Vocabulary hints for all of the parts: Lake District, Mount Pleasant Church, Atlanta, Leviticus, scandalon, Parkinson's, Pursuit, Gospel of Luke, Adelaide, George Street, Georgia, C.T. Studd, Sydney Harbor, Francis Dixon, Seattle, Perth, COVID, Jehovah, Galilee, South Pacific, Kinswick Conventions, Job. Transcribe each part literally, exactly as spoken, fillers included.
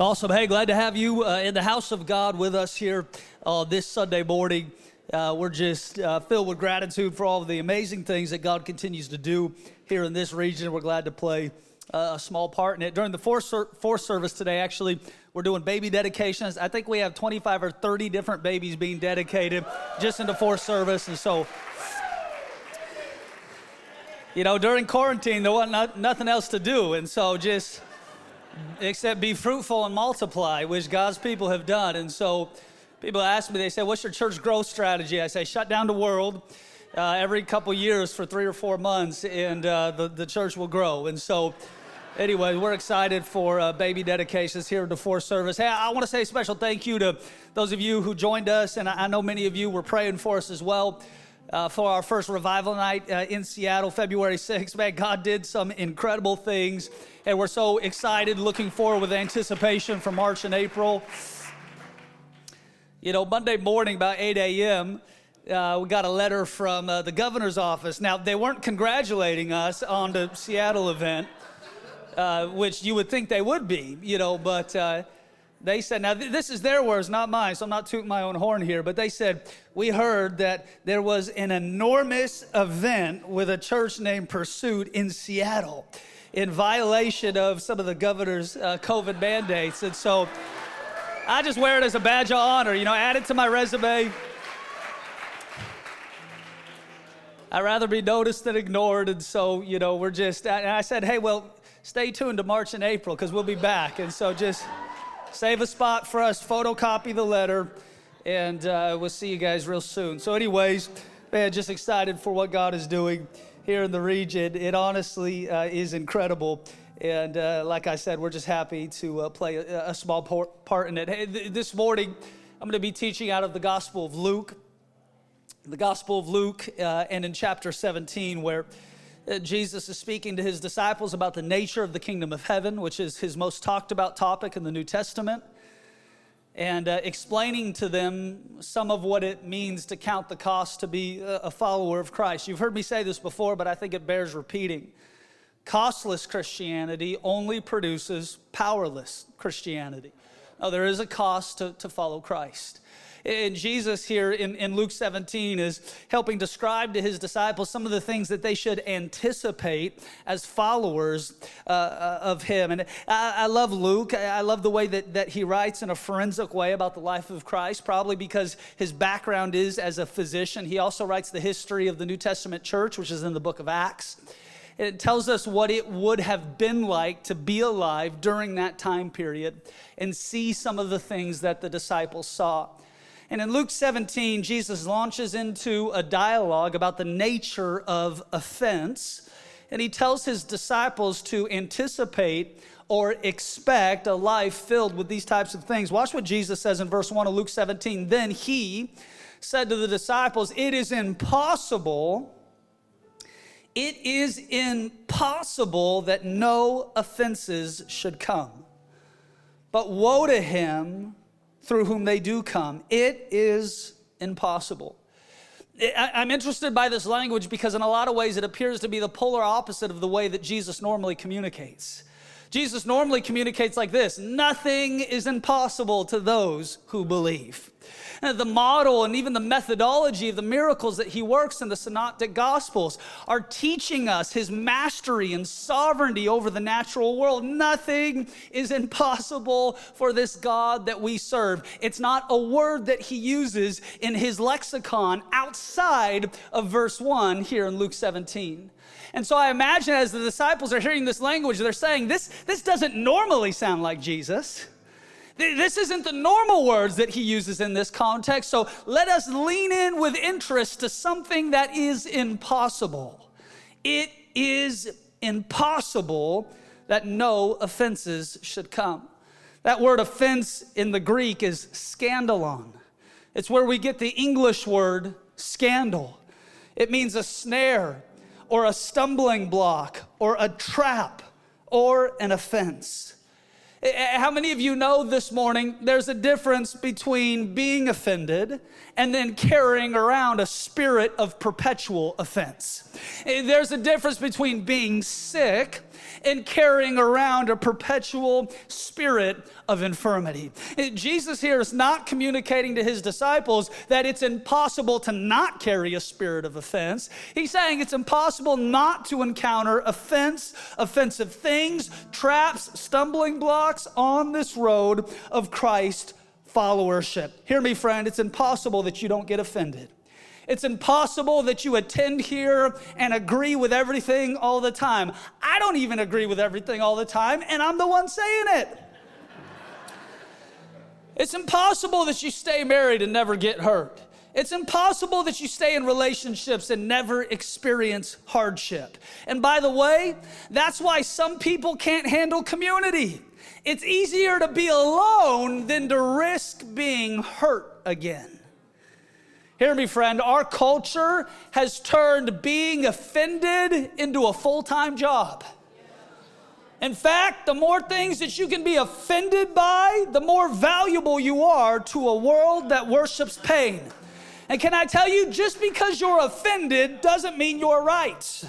Awesome. Hey, glad to have you uh, in the house of God with us here uh, this Sunday morning. Uh, we're just uh, filled with gratitude for all of the amazing things that God continues to do here in this region. We're glad to play uh, a small part in it. During the fourth, ser- fourth service today, actually, we're doing baby dedications. I think we have twenty-five or thirty different babies being dedicated just in the fourth service. And so, you know, during quarantine, there wasn't not, nothing else to do. And so just except be fruitful and multiply, which God's people have done. And so people ask me, they say, what's your church growth strategy? I say, shut down the world uh, every couple years for three or four months, and uh, the, the church will grow. And so anyway, we're excited for uh, baby dedications here at the fourth service. Hey, I want to say a special thank you to those of you who joined us, and I, I know many of you were praying for us as well. Uh, for our first revival night uh, in Seattle, February sixth. Man, God did some incredible things, and we're so excited, looking forward with anticipation for March and April. You know, Monday morning about eight a.m., uh, we got a letter from uh, the governor's office. Now, they weren't congratulating us on the Seattle event, uh, which you would think they would be, you know, but... Uh, They said, now th- this is their words, not mine, so I'm not tooting my own horn here, but they said, we heard that there was an enormous event with a church named Pursuit in Seattle in violation of some of the governor's uh, COVID mandates. And so I just wear it as a badge of honor, you know, add it to my resume. I'd rather be noticed than ignored. And so, you know, we're just, and I said, hey, well, stay tuned to March and April because we'll be back. And so just... save a spot for us, photocopy the letter, and uh, we'll see you guys real soon. So anyways, man, just excited for what God is doing here in the region. It honestly uh, is incredible. And uh, like I said, we're just happy to uh, play a, a small por- part in it. Hey, th- this morning, I'm going to be teaching out of the Gospel of Luke, the Gospel of Luke, uh, and in chapter seventeen, where uh, Jesus is speaking to his disciples about the nature of the kingdom of heaven, which is his most talked about topic in the New Testament, and uh, explaining to them some of what it means to count the cost to be a follower of Christ. You've heard me say this before, but I think it bears repeating. Costless Christianity only produces powerless Christianity. Now, there is a cost to, to follow Christ. And Jesus here in, in Luke seventeen is helping describe to his disciples some of the things that they should anticipate as followers uh, of him. And I, I love Luke. I love the way that, that he writes in a forensic way about the life of Christ, probably because his background is as a physician. He also writes the history of the New Testament church, which is in the book of Acts. It tells us what it would have been like to be alive during that time period and see some of the things that the disciples saw. And in Luke seventeen, Jesus launches into a dialogue about the nature of offense, and he tells his disciples to anticipate or expect a life filled with these types of things. Watch what Jesus says in verse one of Luke seventeen. Then he said to the disciples, it is impossible, it is impossible that no offenses should come, but woe to him through whom they do come. It is impossible. I'm interested by this language because in a lot of ways it appears to be the polar opposite of the way that Jesus normally communicates. Jesus normally communicates like this: nothing is impossible to those who believe. And the model and even the methodology of the miracles that he works in the synoptic gospels are teaching us his mastery and sovereignty over the natural world. Nothing is impossible for this God that we serve. It's not a word that he uses in his lexicon outside of verse one here in Luke seventeen. And so I imagine as the disciples are hearing this language, they're saying, this, this doesn't normally sound like Jesus. This isn't the normal words that he uses in this context. So let us lean in with interest to something that is impossible. It is impossible that no offenses should come. That word offense in the Greek is scandalon. It's where we get the English word scandal. It means a snare, or a stumbling block, or a trap, or an offense. How many of you know this morning there's a difference between being offended and then carrying around a spirit of perpetual offense? There's a difference between being sick in carrying around a perpetual spirit of infirmity. Jesus here is not communicating to his disciples that it's impossible to not carry a spirit of offense. He's saying it's impossible not to encounter offense, offensive things, traps, stumbling blocks on this road of Christ followership. Hear me, friend, it's impossible that you don't get offended. It's impossible that you attend here and agree with everything all the time. I don't even agree with everything all the time, and I'm the one saying it. It's impossible that you stay married and never get hurt. It's impossible that you stay in relationships and never experience hardship. And by the way, that's why some people can't handle community. It's easier to be alone than to risk being hurt again. Hear me, friend. Our culture has turned being offended into a full-time job. In fact, the more things that you can be offended by, the more valuable you are to a world that worships pain. And can I tell you, just because you're offended doesn't mean you're right.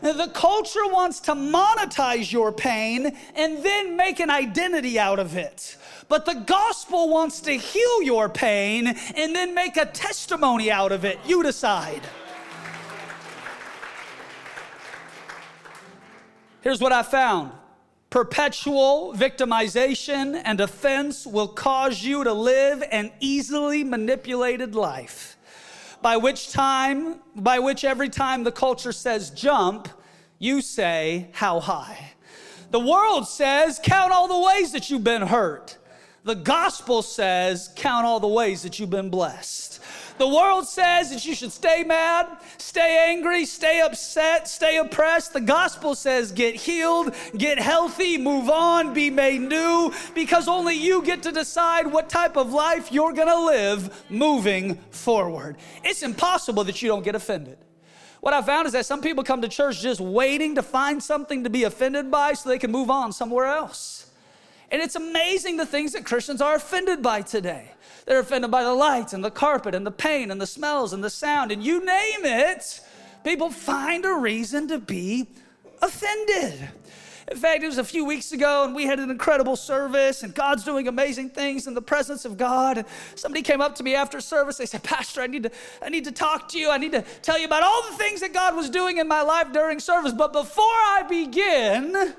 The culture wants to monetize your pain and then make an identity out of it. But the gospel wants to heal your pain and then make a testimony out of it. You decide. Here's what I found. Perpetual victimization and offense will cause you to live an easily manipulated life. By which time, by which every time the culture says jump, you say how high. The world says count all the ways that you've been hurt. The gospel says count all the ways that you've been blessed. The world says that you should stay mad, stay angry, stay upset, stay oppressed. The gospel says get healed, get healthy, move on, be made new, because only you get to decide what type of life you're going to live moving forward. It's impossible that you don't get offended. What I found is that some people come to church just waiting to find something to be offended by so they can move on somewhere else. And it's amazing the things that Christians are offended by today. They're offended by the lights and the carpet and the pain and the smells and the sound and you name it. People find a reason to be offended. In fact, it was a few weeks ago and we had an incredible service and God's doing amazing things in the presence of God. Somebody came up to me after service. They said, Pastor, I need to, I need to talk to you. I need to tell you about all the things that God was doing in my life during service. But before I begin,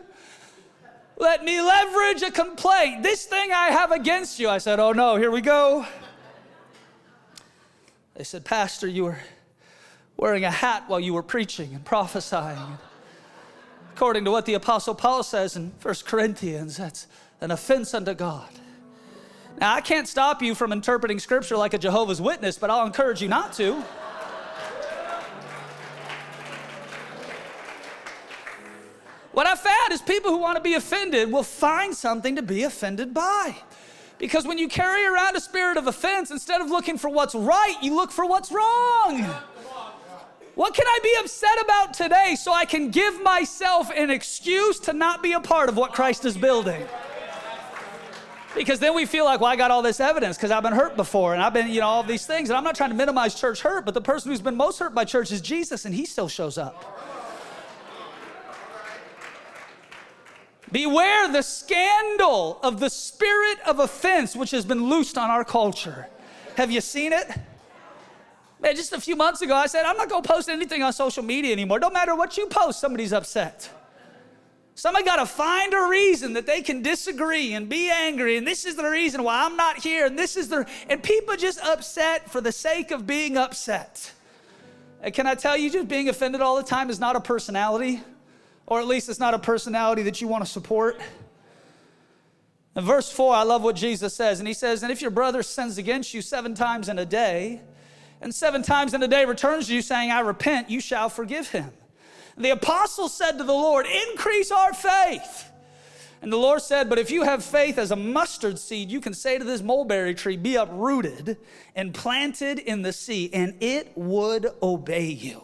let me leverage a complaint. This thing I have against you. I said, oh no, here we go. They said, Pastor, you were wearing a hat while you were preaching and prophesying. According to what the Apostle Paul says in First Corinthians, that's an offense unto God. Now, I can't stop you from interpreting Scripture like a Jehovah's Witness, but I'll encourage you not to. What I found is people who want to be offended will find something to be offended by. Because when you carry around a spirit of offense, instead of looking for what's right, you look for what's wrong. What can I be upset about today so I can give myself an excuse to not be a part of what Christ is building? Because then we feel like, well, I got all this evidence because I've been hurt before and I've been, you know, all these things. And I'm not trying to minimize church hurt, but the person who's been most hurt by church is Jesus, and he still shows up. Beware the scandal of the spirit of offense which has been loosed on our culture. Have you seen it? Man, just a few months ago, I said, I'm not going to post anything on social media anymore. Don't matter what you post, somebody's upset. Somebody got to find a reason that they can disagree and be angry, and this is the reason why I'm not here, and this is the... And people just upset for the sake of being upset. And can I tell you, just being offended all the time is not a personality. Or at least it's not a personality that you want to support. In verse four, I love what Jesus says. And he says, and if your brother sins against you seven times in a day, and seven times in a day returns to you saying, I repent, you shall forgive him. And the apostle said to the Lord, increase our faith. And the Lord said, but if you have faith as a mustard seed, you can say to this mulberry tree, be uprooted and planted in the sea, and it would obey you.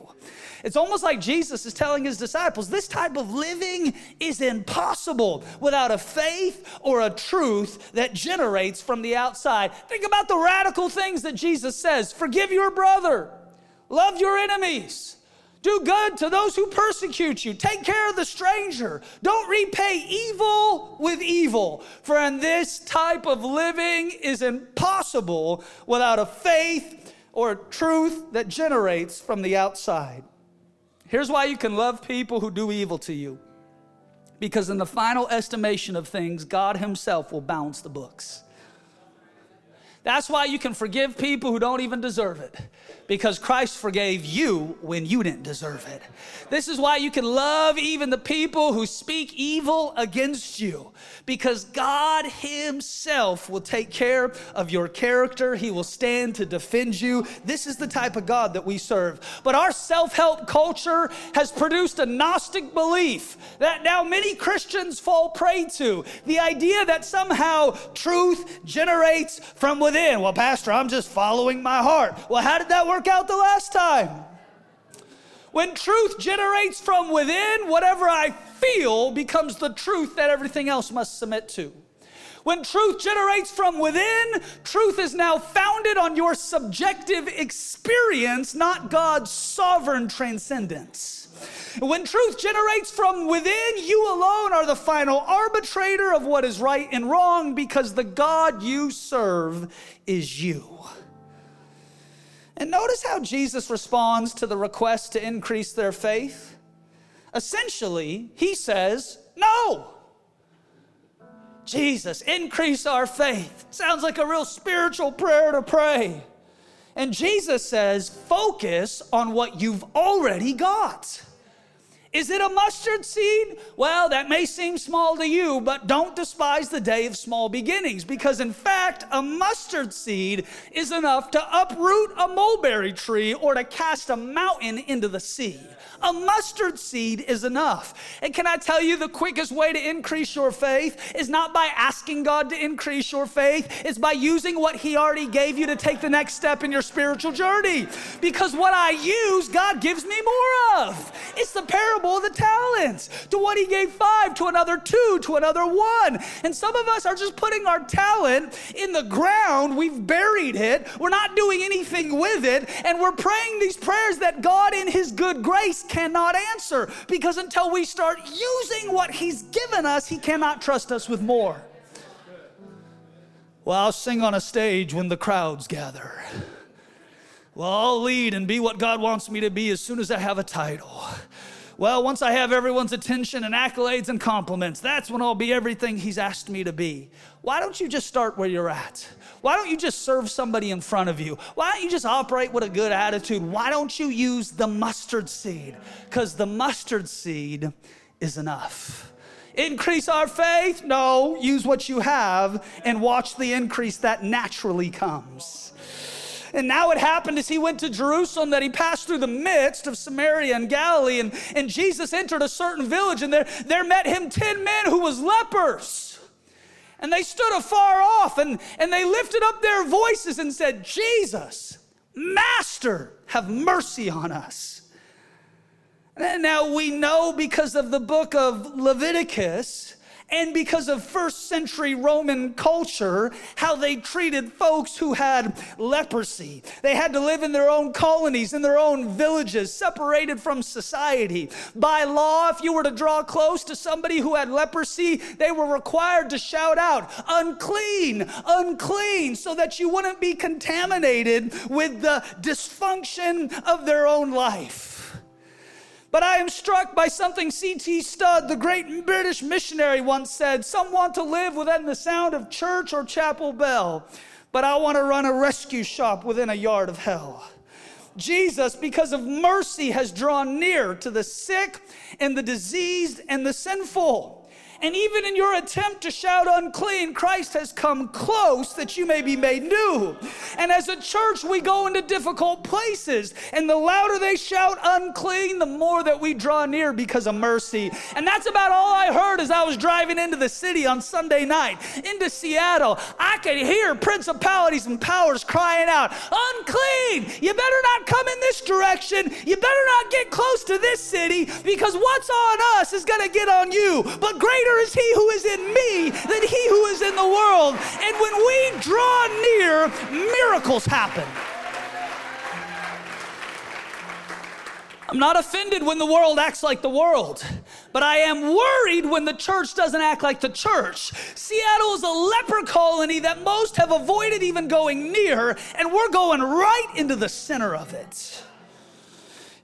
It's almost like Jesus is telling his disciples, this type of living is impossible without a faith or a truth that generates from the outside. Think about the radical things that Jesus says. Forgive your brother. Love your enemies. Do good to those who persecute you. Take care of the stranger. Don't repay evil with evil. Friend, this type of living is impossible without a faith or a truth that generates from the outside. Here's why you can love people who do evil to you. Because in the final estimation of things, God himself will balance the books. That's why you can forgive people who don't even deserve it, because Christ forgave you when you didn't deserve it. This is why you can love even the people who speak evil against you, because God himself will take care of your character. He will stand to defend you. This is the type of God that we serve. But our self-help culture has produced a Gnostic belief that now many Christians fall prey to, the idea that somehow truth generates from within. In. Well, Pastor, I'm just following my heart. Well, how did that work out the last time? When truth generates from within, whatever I feel becomes the truth that everything else must submit to. When truth generates from within, truth is now founded on your subjective experience, not God's sovereign transcendence. When truth generates from within, you alone are the final arbitrator of what is right and wrong, because the God you serve is you. And notice how Jesus responds to the request to increase their faith. Essentially, he says, no. Jesus, increase our faith. Sounds like a real spiritual prayer to pray. And Jesus says, focus on what you've already got. Is it a mustard seed? Well, that may seem small to you, but don't despise the day of small beginnings, because in fact, a mustard seed is enough to uproot a mulberry tree or to cast a mountain into the sea. A mustard seed is enough. And can I tell you, the quickest way to increase your faith is not by asking God to increase your faith. It's by using what he already gave you to take the next step in your spiritual journey. Because what I use, God gives me more of. It's the parable of the talents. To one he gave five, to another two, to another one. And some of us are just putting our talent in the ground. We've buried it. We're not doing anything with it. And we're praying these prayers that God in his good grace cannot answer, because until we start using what he's given us, he cannot trust us with more. Well, I'll sing on a stage when the crowds gather. Well, I'll lead and be what God wants me to be as soon as I have a title. Well, once I have everyone's attention and accolades and compliments, that's when I'll be everything he's asked me to be. Why don't you just start where you're at? Why don't you just serve somebody in front of you? Why don't you just operate with a good attitude? Why don't you use the mustard seed? Because the mustard seed is enough. Increase our faith? No, use what you have and watch the increase that naturally comes. And now it happened as he went to Jerusalem that he passed through the midst of Samaria and Galilee, and, and Jesus entered a certain village, and there, there met him ten men who was lepers. And they stood afar off, and, and they lifted up their voices and said, Jesus, Master, have mercy on us. And now we know, because of the book of Leviticus and because of first century Roman culture, how they treated folks who had leprosy. They had to live in their own colonies, in their own villages, separated from society. By law, if you were to draw close to somebody who had leprosy, they were required to shout out, unclean, unclean, so that you wouldn't be contaminated with the dysfunction of their own life. But I am struck by something C T Studd, the great British missionary, once said. Some want to live within the sound of church or chapel bell, but I want to run a rescue shop within a yard of hell. Jesus, because of mercy, has drawn near to the sick and the diseased and the sinful. And even in your attempt to shout unclean, Christ has come close that you may be made new. And as a church, we go into difficult places. And the louder they shout unclean, the more that we draw near because of mercy. And that's about all I heard as I was driving into the city on Sunday night, into Seattle. I could hear principalities and powers crying out, unclean, you better not come in this direction. You better not get close to this city, because what's on us is going to get on you. But great is he who is in me than he who is in the world. And when we draw near, miracles happen. I'm not offended when the world acts like the world, but I am worried when the church doesn't act like the church. Seattle is a leper colony that most have avoided even going near, and we're going right into the center of it.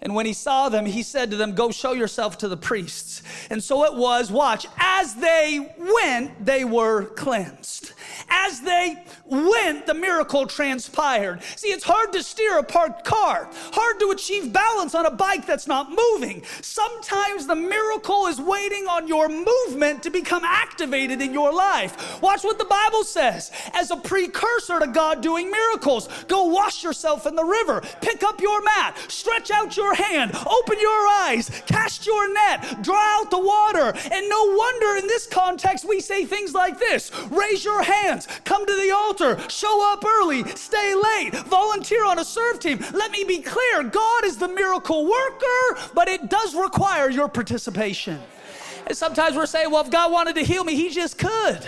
And when he saw them, he said to them, go show yourself to the priests. And so it was, watch, as they went, they were cleansed. As they went, the miracle transpired. See, it's hard to steer a parked car, hard to achieve balance on a bike that's not moving. Sometimes the miracle is waiting on your movement to become activated in your life. Watch what the Bible says. As a precursor to God doing miracles, go wash yourself in the river, pick up your mat, stretch out your hand, open your eyes, cast your net, draw out the water. And no wonder in this context we say things like this: raise your hands, come to the altar, show up early, stay late, volunteer on a serve team. Let me be clear, God is the miracle worker, but it does require your participation. And sometimes we're saying, well, if God wanted to heal me, he just could.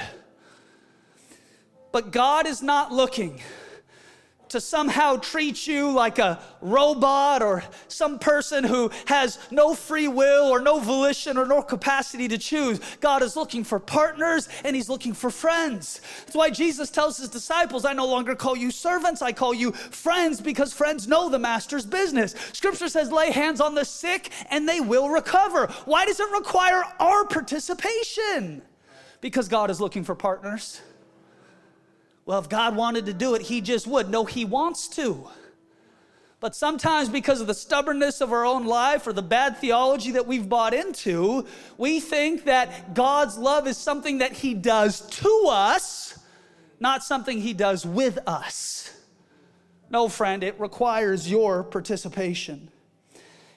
But God is not looking to somehow treat you like a robot or some person who has no free will or no volition or no capacity to choose. God is looking for partners and he's looking for friends. That's why Jesus tells his disciples, I no longer call you servants, I call you friends, because friends know the master's business. Scripture says, lay hands on the sick and they will recover. Why does it require our participation? Because God is looking for partners. Well, if God wanted to do it, he just would. No, he wants to. But sometimes because of the stubbornness of our own life or the bad theology that we've bought into, we think that God's love is something that he does to us, not something he does with us. No, friend, it requires your participation.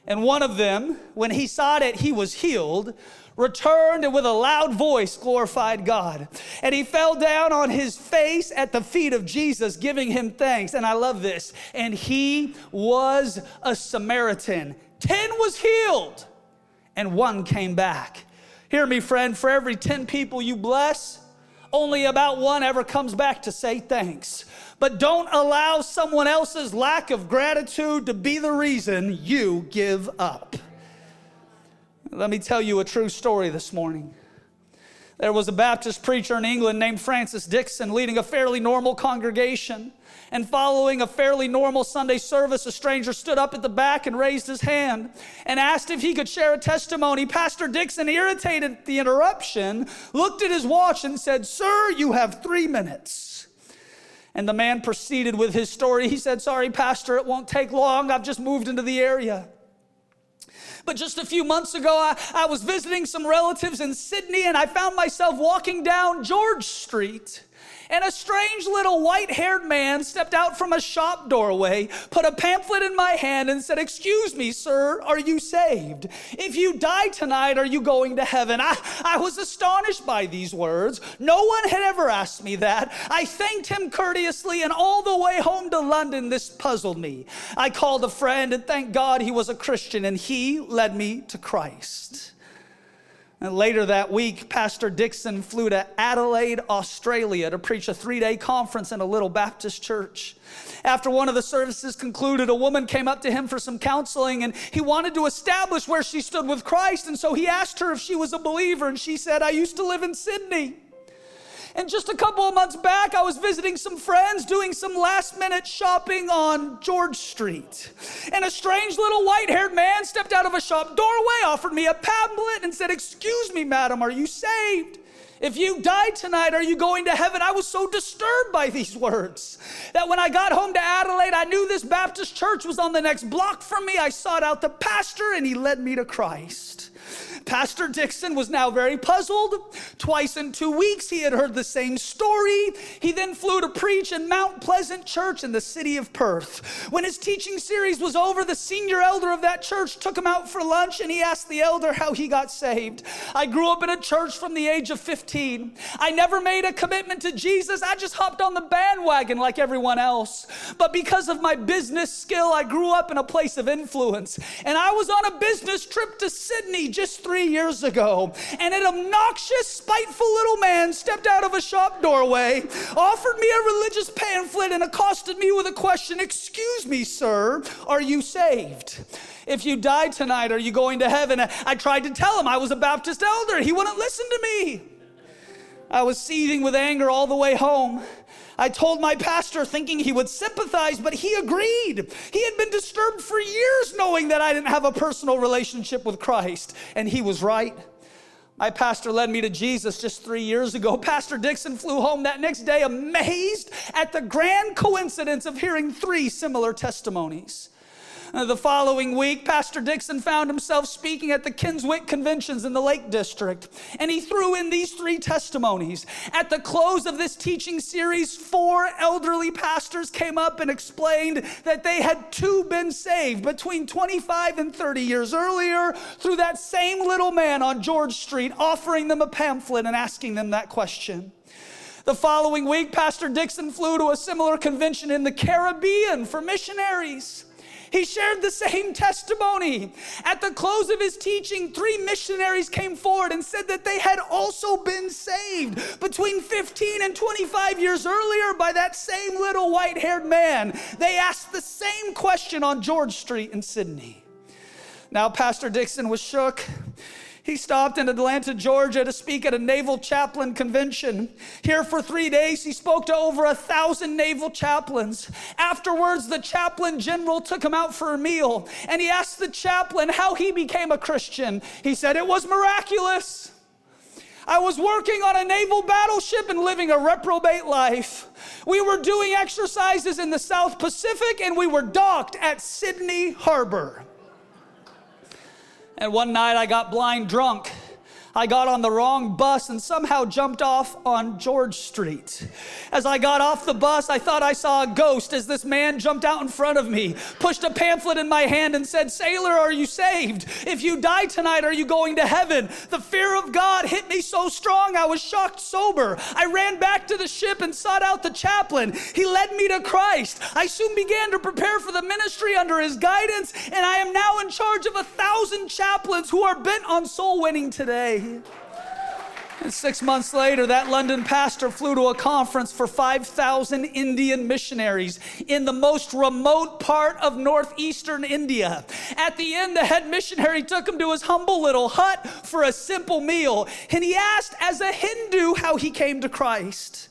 And one of them, when he saw that he was healed, returned and with a loud voice glorified God. And he fell down on his face at the feet of Jesus, giving him thanks. And I love this. And he was a Samaritan. Ten was healed and one came back. Hear me, friend, for every ten people you bless, only about one ever comes back to say thanks. But don't allow someone else's lack of gratitude to be the reason you give up. Let me tell you a true story this morning. There was a Baptist preacher in England named Francis Dixon leading a fairly normal congregation. And following a fairly normal Sunday service, a stranger stood up at the back and raised his hand and asked if he could share a testimony. Pastor Dixon, irritated at the interruption, looked at his watch and said, "Sir, you have three minutes." And the man proceeded with his story. He said, "Sorry, Pastor, it won't take long. I've just moved into the area. But just a few months ago, I, I was visiting some relatives in Sydney and I found myself walking down George Street. And a strange little white-haired man stepped out from a shop doorway, put a pamphlet in my hand and said, 'Excuse me, sir, are you saved? If you die tonight, are you going to heaven?' I, I was astonished by these words. No one had ever asked me that. I thanked him courteously, and all the way home to London, this puzzled me. I called a friend and thanked God he was a Christian, and he led me to Christ." And later that week, Pastor Dixon flew to Adelaide, Australia to preach a three-day conference in a little Baptist church. After one of the services concluded, a woman came up to him for some counseling and he wanted to establish where she stood with Christ. And so he asked her if she was a believer and she said, "I used to live in Sydney. And just a couple of months back, I was visiting some friends doing some last-minute shopping on George Street. And a strange little white-haired man stepped out of a shop doorway, offered me a pamphlet, and said, 'Excuse me, madam, are you saved? If you die tonight, are you going to heaven?' I was so disturbed by these words that when I got home to Adelaide, I knew this Baptist church was on the next block from me. I sought out the pastor, and he led me to Christ." Pastor Dixon was now very puzzled. Twice in two weeks, he had heard the same story. He then flew to preach in Mount Pleasant Church in the city of Perth. When his teaching series was over, the senior elder of that church took him out for lunch and he asked the elder how he got saved. "I grew up in a church from the age of fifteen. I never made a commitment to Jesus. I just hopped on the bandwagon like everyone else. But because of my business skill, I grew up in a place of influence. And I was on a business trip to Sydney just three three years ago, and an obnoxious, spiteful little man stepped out of a shop doorway, offered me a religious pamphlet, and accosted me with a question, "Excuse me, sir, are you saved? If you die tonight, are you going to heaven?" I tried to tell him I was a Baptist elder. He wouldn't listen to me. I was seething with anger all the way home. I told my pastor, thinking he would sympathize, but he agreed. He had been disturbed for years knowing that I didn't have a personal relationship with Christ, and he was right. My pastor led me to Jesus just three years ago. Pastor Dixon flew home that next day amazed at the grand coincidence of hearing three similar testimonies. The following week, Pastor Dixon found himself speaking at the Kinswick Conventions in the Lake District, and he threw in these three testimonies. At the close of this teaching series, four elderly pastors came up and explained that they had two been saved between twenty-five and thirty years earlier through that same little man on George Street offering them a pamphlet and asking them that question. The following week, Pastor Dixon flew to a similar convention in the Caribbean for missionaries. He shared the same testimony. At the close of his teaching, three missionaries came forward and said that they had also been saved between fifteen and twenty-five years earlier by that same little white-haired man. They asked the same question on George Street in Sydney. Now, Pastor Dixon was shook. He stopped in Atlanta, Georgia to speak at a naval chaplain convention. Here for three days, he spoke to over a thousand naval chaplains. Afterwards, the chaplain general took him out for a meal, and he asked the chaplain how he became a Christian. He said, "It was miraculous. I was working on a naval battleship and living a reprobate life. We were doing exercises in the South Pacific, and we were docked at Sydney Harbor. And one night I got blind drunk. I got on the wrong bus and somehow jumped off on George Street. As I got off the bus, I thought I saw a ghost as this man jumped out in front of me, pushed a pamphlet in my hand and said, 'Sailor, are you saved? If you die tonight, are you going to heaven?' The fear of God hit me so strong, I was shocked sober. I ran back to the ship and sought out the chaplain. He led me to Christ. I soon began to prepare for the ministry under his guidance, and I am now in charge of a thousand chaplains who are bent on soul winning today." And six months later, that London pastor flew to a conference for five thousand Indian missionaries in the most remote part of northeastern India. At the end, the head missionary took him to his humble little hut for a simple meal. And he asked, as a Hindu, how he came to Christ.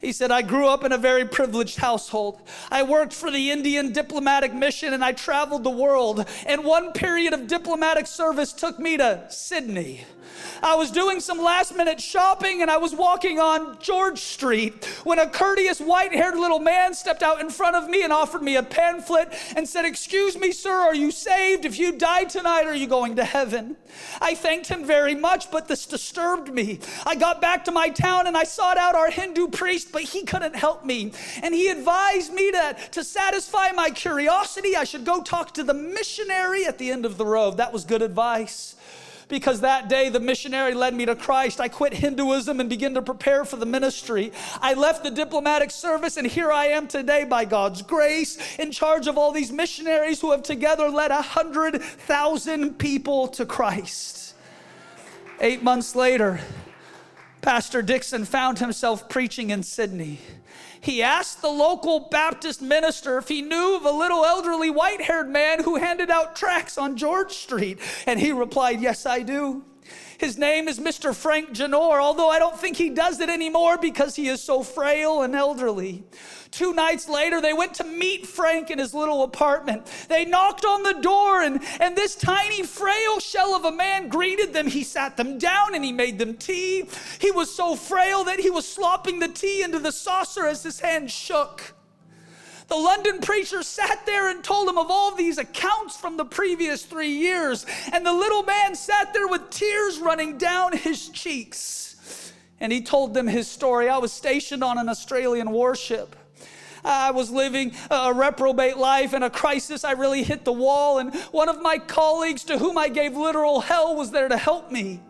He said, "I grew up in a very privileged household. I worked for the Indian diplomatic mission and I traveled the world. And one period of diplomatic service took me to Sydney. I was doing some last minute shopping and I was walking on George Street when a courteous white-haired little man stepped out in front of me and offered me a pamphlet and said, 'Excuse me, sir, are you saved? If you die tonight, are you going to heaven?' I thanked him very much, but this disturbed me. I got back to my town and I sought out our Hindu priest, but he couldn't help me. And he advised me that to satisfy my curiosity, I should go talk to the missionary at the end of the road. That was good advice. Because that day the missionary led me to Christ. I quit Hinduism and began to prepare for the ministry. I left the diplomatic service and here I am today by God's grace in charge of all these missionaries who have together led one hundred thousand people to Christ." Eight months later, Pastor Dixon found himself preaching in Sydney. He asked the local Baptist minister if he knew of a little elderly white-haired man who handed out tracts on George Street, and he replied, "Yes, I do. His name is Mister Frank Janor, although I don't think he does it anymore because he is so frail and elderly." Two nights later, they went to meet Frank in his little apartment. They knocked on the door, and, and this tiny, frail shell of a man greeted them. He sat them down, and he made them tea. He was so frail that he was slopping the tea into the saucer as his hand shook. The London preacher sat there and told him of all these accounts from the previous three years. And the little man sat there with tears running down his cheeks. And he told them his story. "I was stationed on an Australian warship. I was living a reprobate life. In a crisis, I really hit the wall. And one of my colleagues to whom I gave literal hell was there to help me.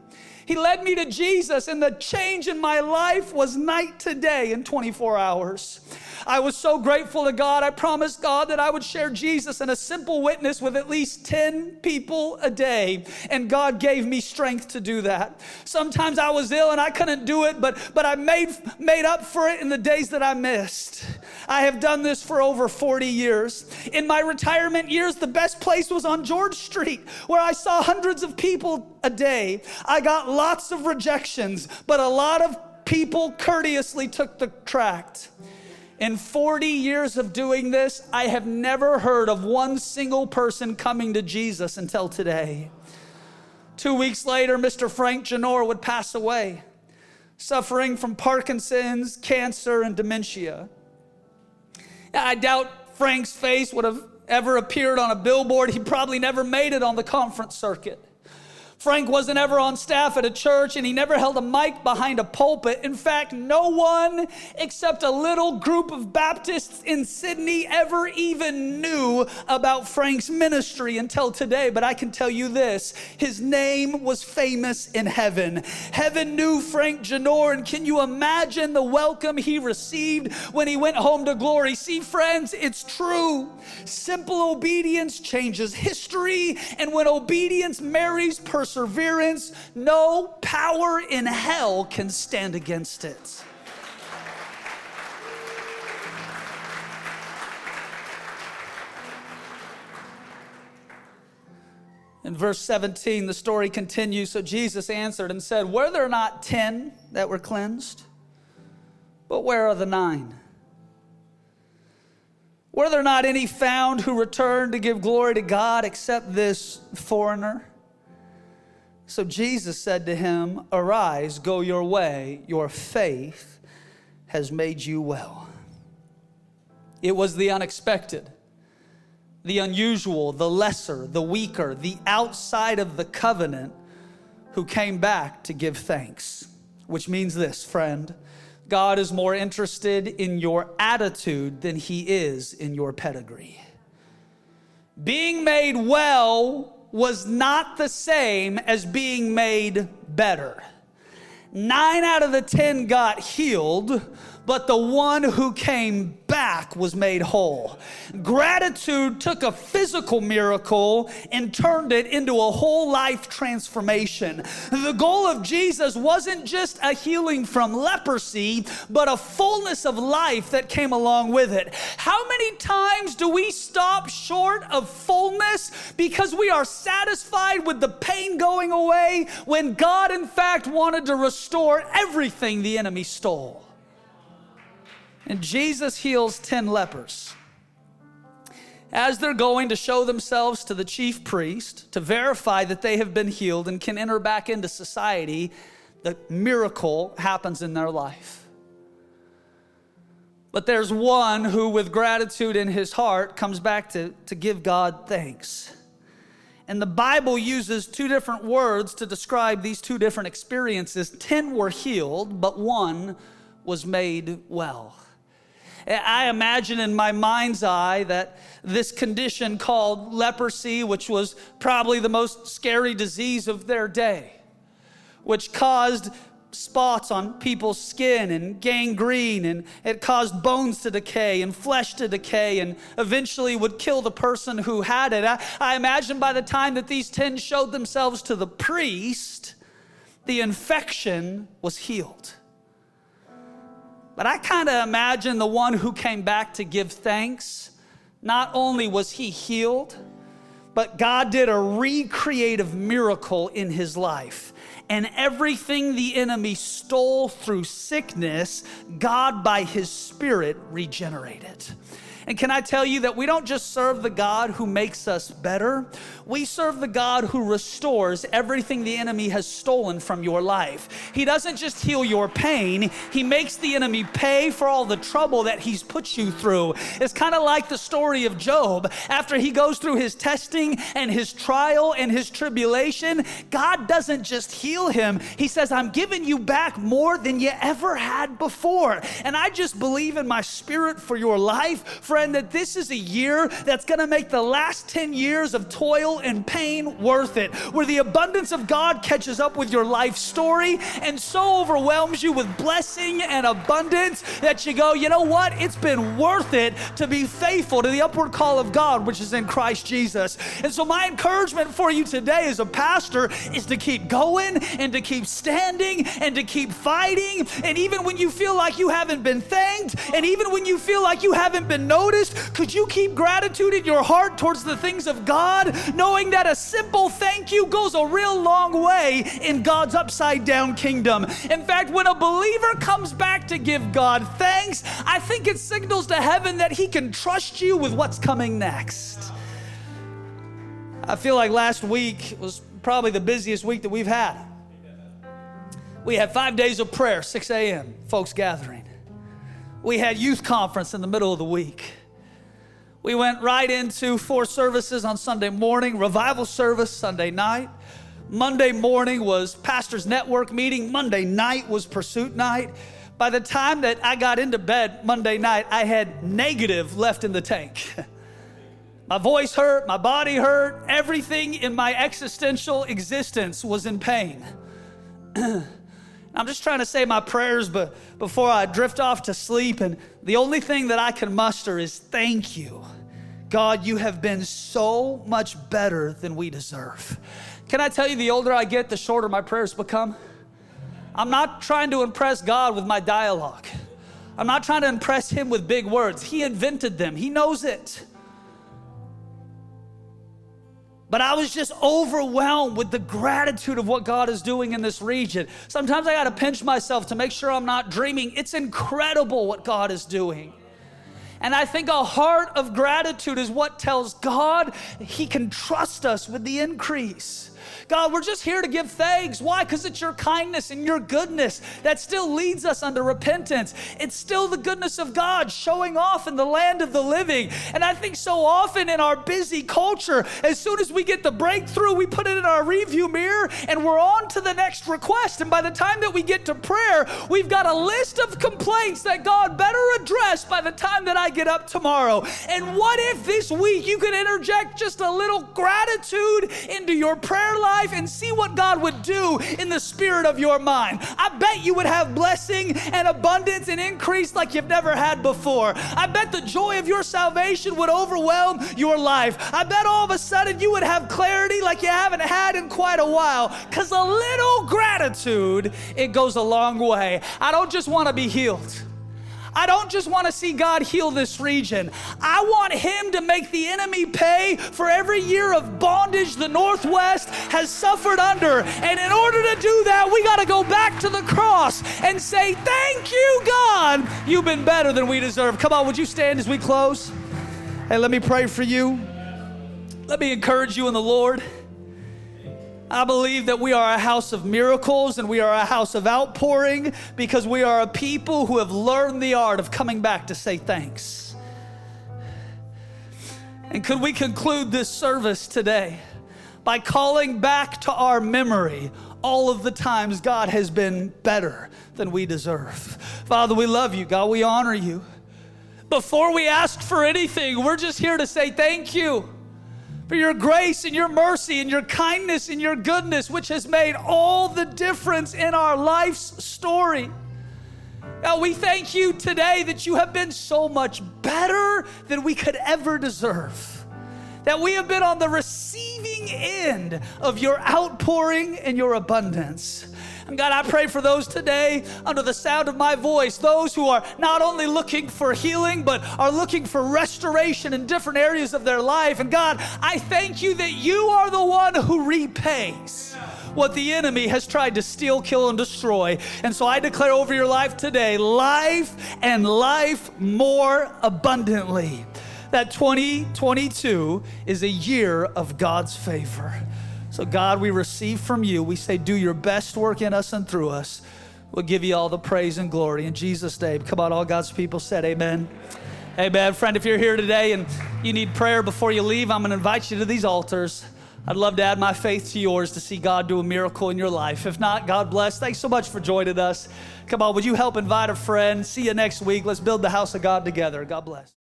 He led me to Jesus, and the change in my life was night to day in twenty-four hours. I was so grateful to God. I promised God that I would share Jesus and a simple witness with at least ten people a day. And God gave me strength to do that. Sometimes I was ill and I couldn't do it, but, but I made, made up for it in the days that I missed. I have done this for over forty years. In my retirement years, the best place was on George Street, where I saw hundreds of people a day. I got lots of rejections, but a lot of people courteously took the tract. In forty years of doing this, I have never heard of one single person coming to Jesus until today. Two weeks later, Mister Frank Janor would pass away, suffering from Parkinson's, cancer, and dementia. I doubt Frank's face would have ever appeared on a billboard. He probably never made it on the conference circuit. Frank wasn't ever on staff at a church, and he never held a mic behind a pulpit. In fact, no one except a little group of Baptists in Sydney ever even knew about Frank's ministry until today. But I can tell you this, his name was famous in heaven. Heaven knew Frank Janor, and can you imagine the welcome he received when he went home to glory? See, friends, it's true. Simple obedience changes history, and when obedience marries perseverance, Perseverance, no power in hell can stand against it. In verse seventeen, the story continues. So Jesus answered and said, "Were there not ten that were cleansed? But where are the nine? Were there not any found who returned to give glory to God except this foreigner?" So Jesus said to him, "Arise, go your way. Your faith has made you well." It was the unexpected, the unusual, the lesser, the weaker, the outside of the covenant who came back to give thanks. Which means this, friend, God is more interested in your attitude than he is in your pedigree. Being made well was not the same as being made better. Nine out of the ten got healed, but the one who came back was made whole. Gratitude took a physical miracle and turned it into a whole life transformation. The goal of Jesus wasn't just a healing from leprosy, but a fullness of life that came along with it. How many times do we stop short of fullness because we are satisfied with the pain going away when God, in fact, wanted to restore everything the enemy stole? And Jesus heals ten lepers. As they're going to show themselves to the chief priest to verify that they have been healed and can enter back into society, the miracle happens in their life. But there's one who, with gratitude in his heart, comes back to, to give God thanks. And the Bible uses two different words to describe these two different experiences. Ten were healed, but one was made well. I imagine in my mind's eye that this condition called leprosy, which was probably the most scary disease of their day, which caused spots on people's skin and gangrene, and it caused bones to decay and flesh to decay and eventually would kill the person who had it. I, I imagine by the time that these ten showed themselves to the priest, the infection was healed. But I kind of imagine the one who came back to give thanks, not only was he healed, but God did a recreative miracle in his life. And everything the enemy stole through sickness, God by his Spirit regenerated. And can I tell you that we don't just serve the God who makes us better. We serve the God who restores everything the enemy has stolen from your life. He doesn't just heal your pain. He makes the enemy pay for all the trouble that he's put you through. It's kind of like the story of Job. After he goes through his testing and his trial and his tribulation, God doesn't just heal him. He says, "I'm giving you back more than you ever had before." And I just believe in my spirit for your life, friend, that this is a year that's going to make the last ten years of toil and pain worth it, where the abundance of God catches up with your life story and so overwhelms you with blessing and abundance that you go, you know what? It's been worth it to be faithful to the upward call of God, which is in Christ Jesus. And so my encouragement for you today as a pastor is to keep going and to keep standing and to keep fighting. And even when you feel like you haven't been thanked, and even when you feel like you haven't been noticed, could you keep gratitude in your heart towards the things of God, knowing that a simple thank you goes a real long way in God's upside down kingdom. In fact, when a believer comes back to give God thanks, I think it signals to heaven that he can trust you with what's coming next. I feel like last week was probably the busiest week that we've had. We had five days of prayer, six a.m., folks gathering. We had youth conference in the middle of the week. We went right into four services on Sunday morning, revival service Sunday night. Monday morning was pastor's network meeting. Monday night was pursuit night. By the time that I got into bed Monday night, I had negative left in the tank. My voice hurt, my body hurt, everything in my existential existence was in pain. I'm just trying to say my prayers but before I drift off to sleep, and the only thing that I can muster is thank you. God, you have been so much better than we deserve. Can I tell you, the older I get, the shorter my prayers become? I'm not trying to impress God with my dialogue. I'm not trying to impress him with big words. He invented them. He knows it. But I was just overwhelmed with the gratitude of what God is doing in this region. Sometimes I got to pinch myself to make sure I'm not dreaming. It's incredible what God is doing. And I think a heart of gratitude is what tells God he can trust us with the increase. God, we're just here to give thanks. Why? Because it's your kindness and your goodness that still leads us unto repentance. It's still the goodness of God showing off in the land of the living. And I think so often in our busy culture, as soon as we get the breakthrough, we put it in our rearview mirror and we're on to the next request. And by the time that we get to prayer, we've got a list of complaints that God better address by the time that I get up tomorrow. And what if this week you could interject just a little gratitude into your prayer life and see what God would do in the spirit of your mind? I bet you would have blessing and abundance and increase like you've never had before. I bet the joy of your salvation would overwhelm your life. I bet all of a sudden you would have clarity like you haven't had in quite a while, because a little gratitude, it goes a long way. I don't just want to be healed. I don't just want to see God heal this region. I want him to make the enemy pay for every year of bondage the Northwest has suffered under. And in order to do that, we got to go back to the cross and say, thank you, God. You've been better than we deserve. Come on, would you stand as we close? Hey, let me pray for you. Let me encourage you in the Lord. I believe that we are a house of miracles and we are a house of outpouring, because we are a people who have learned the art of coming back to say thanks. And could we conclude this service today by calling back to our memory all of the times God has been better than we deserve? Father, we love you. God, we honor you. Before we ask for anything, we're just here to say thank you for your grace and your mercy and your kindness and your goodness, which has made all the difference in our life's story. Now, we thank you today that you have been so much better than we could ever deserve, that we have been on the receiving end of your outpouring and your abundance. And God, I pray for those today under the sound of my voice, those who are not only looking for healing, but are looking for restoration in different areas of their life. And God, I thank you that you are the one who repays what the enemy has tried to steal, kill, and destroy. And so I declare over your life today, life and life more abundantly, that twenty twenty-two is a year of God's favor. So God, we receive from you. We say, do your best work in us and through us. We'll give you all the praise and glory in Jesus' name. Come on, all God's people said amen. Amen. Amen. Friend, if you're here today and you need prayer before you leave, I'm going to invite you to these altars. I'd love to add my faith to yours to see God do a miracle in your life. If not, God bless. Thanks so much for joining us. Come on, would you help invite a friend? See you next week. Let's build the house of God together. God bless.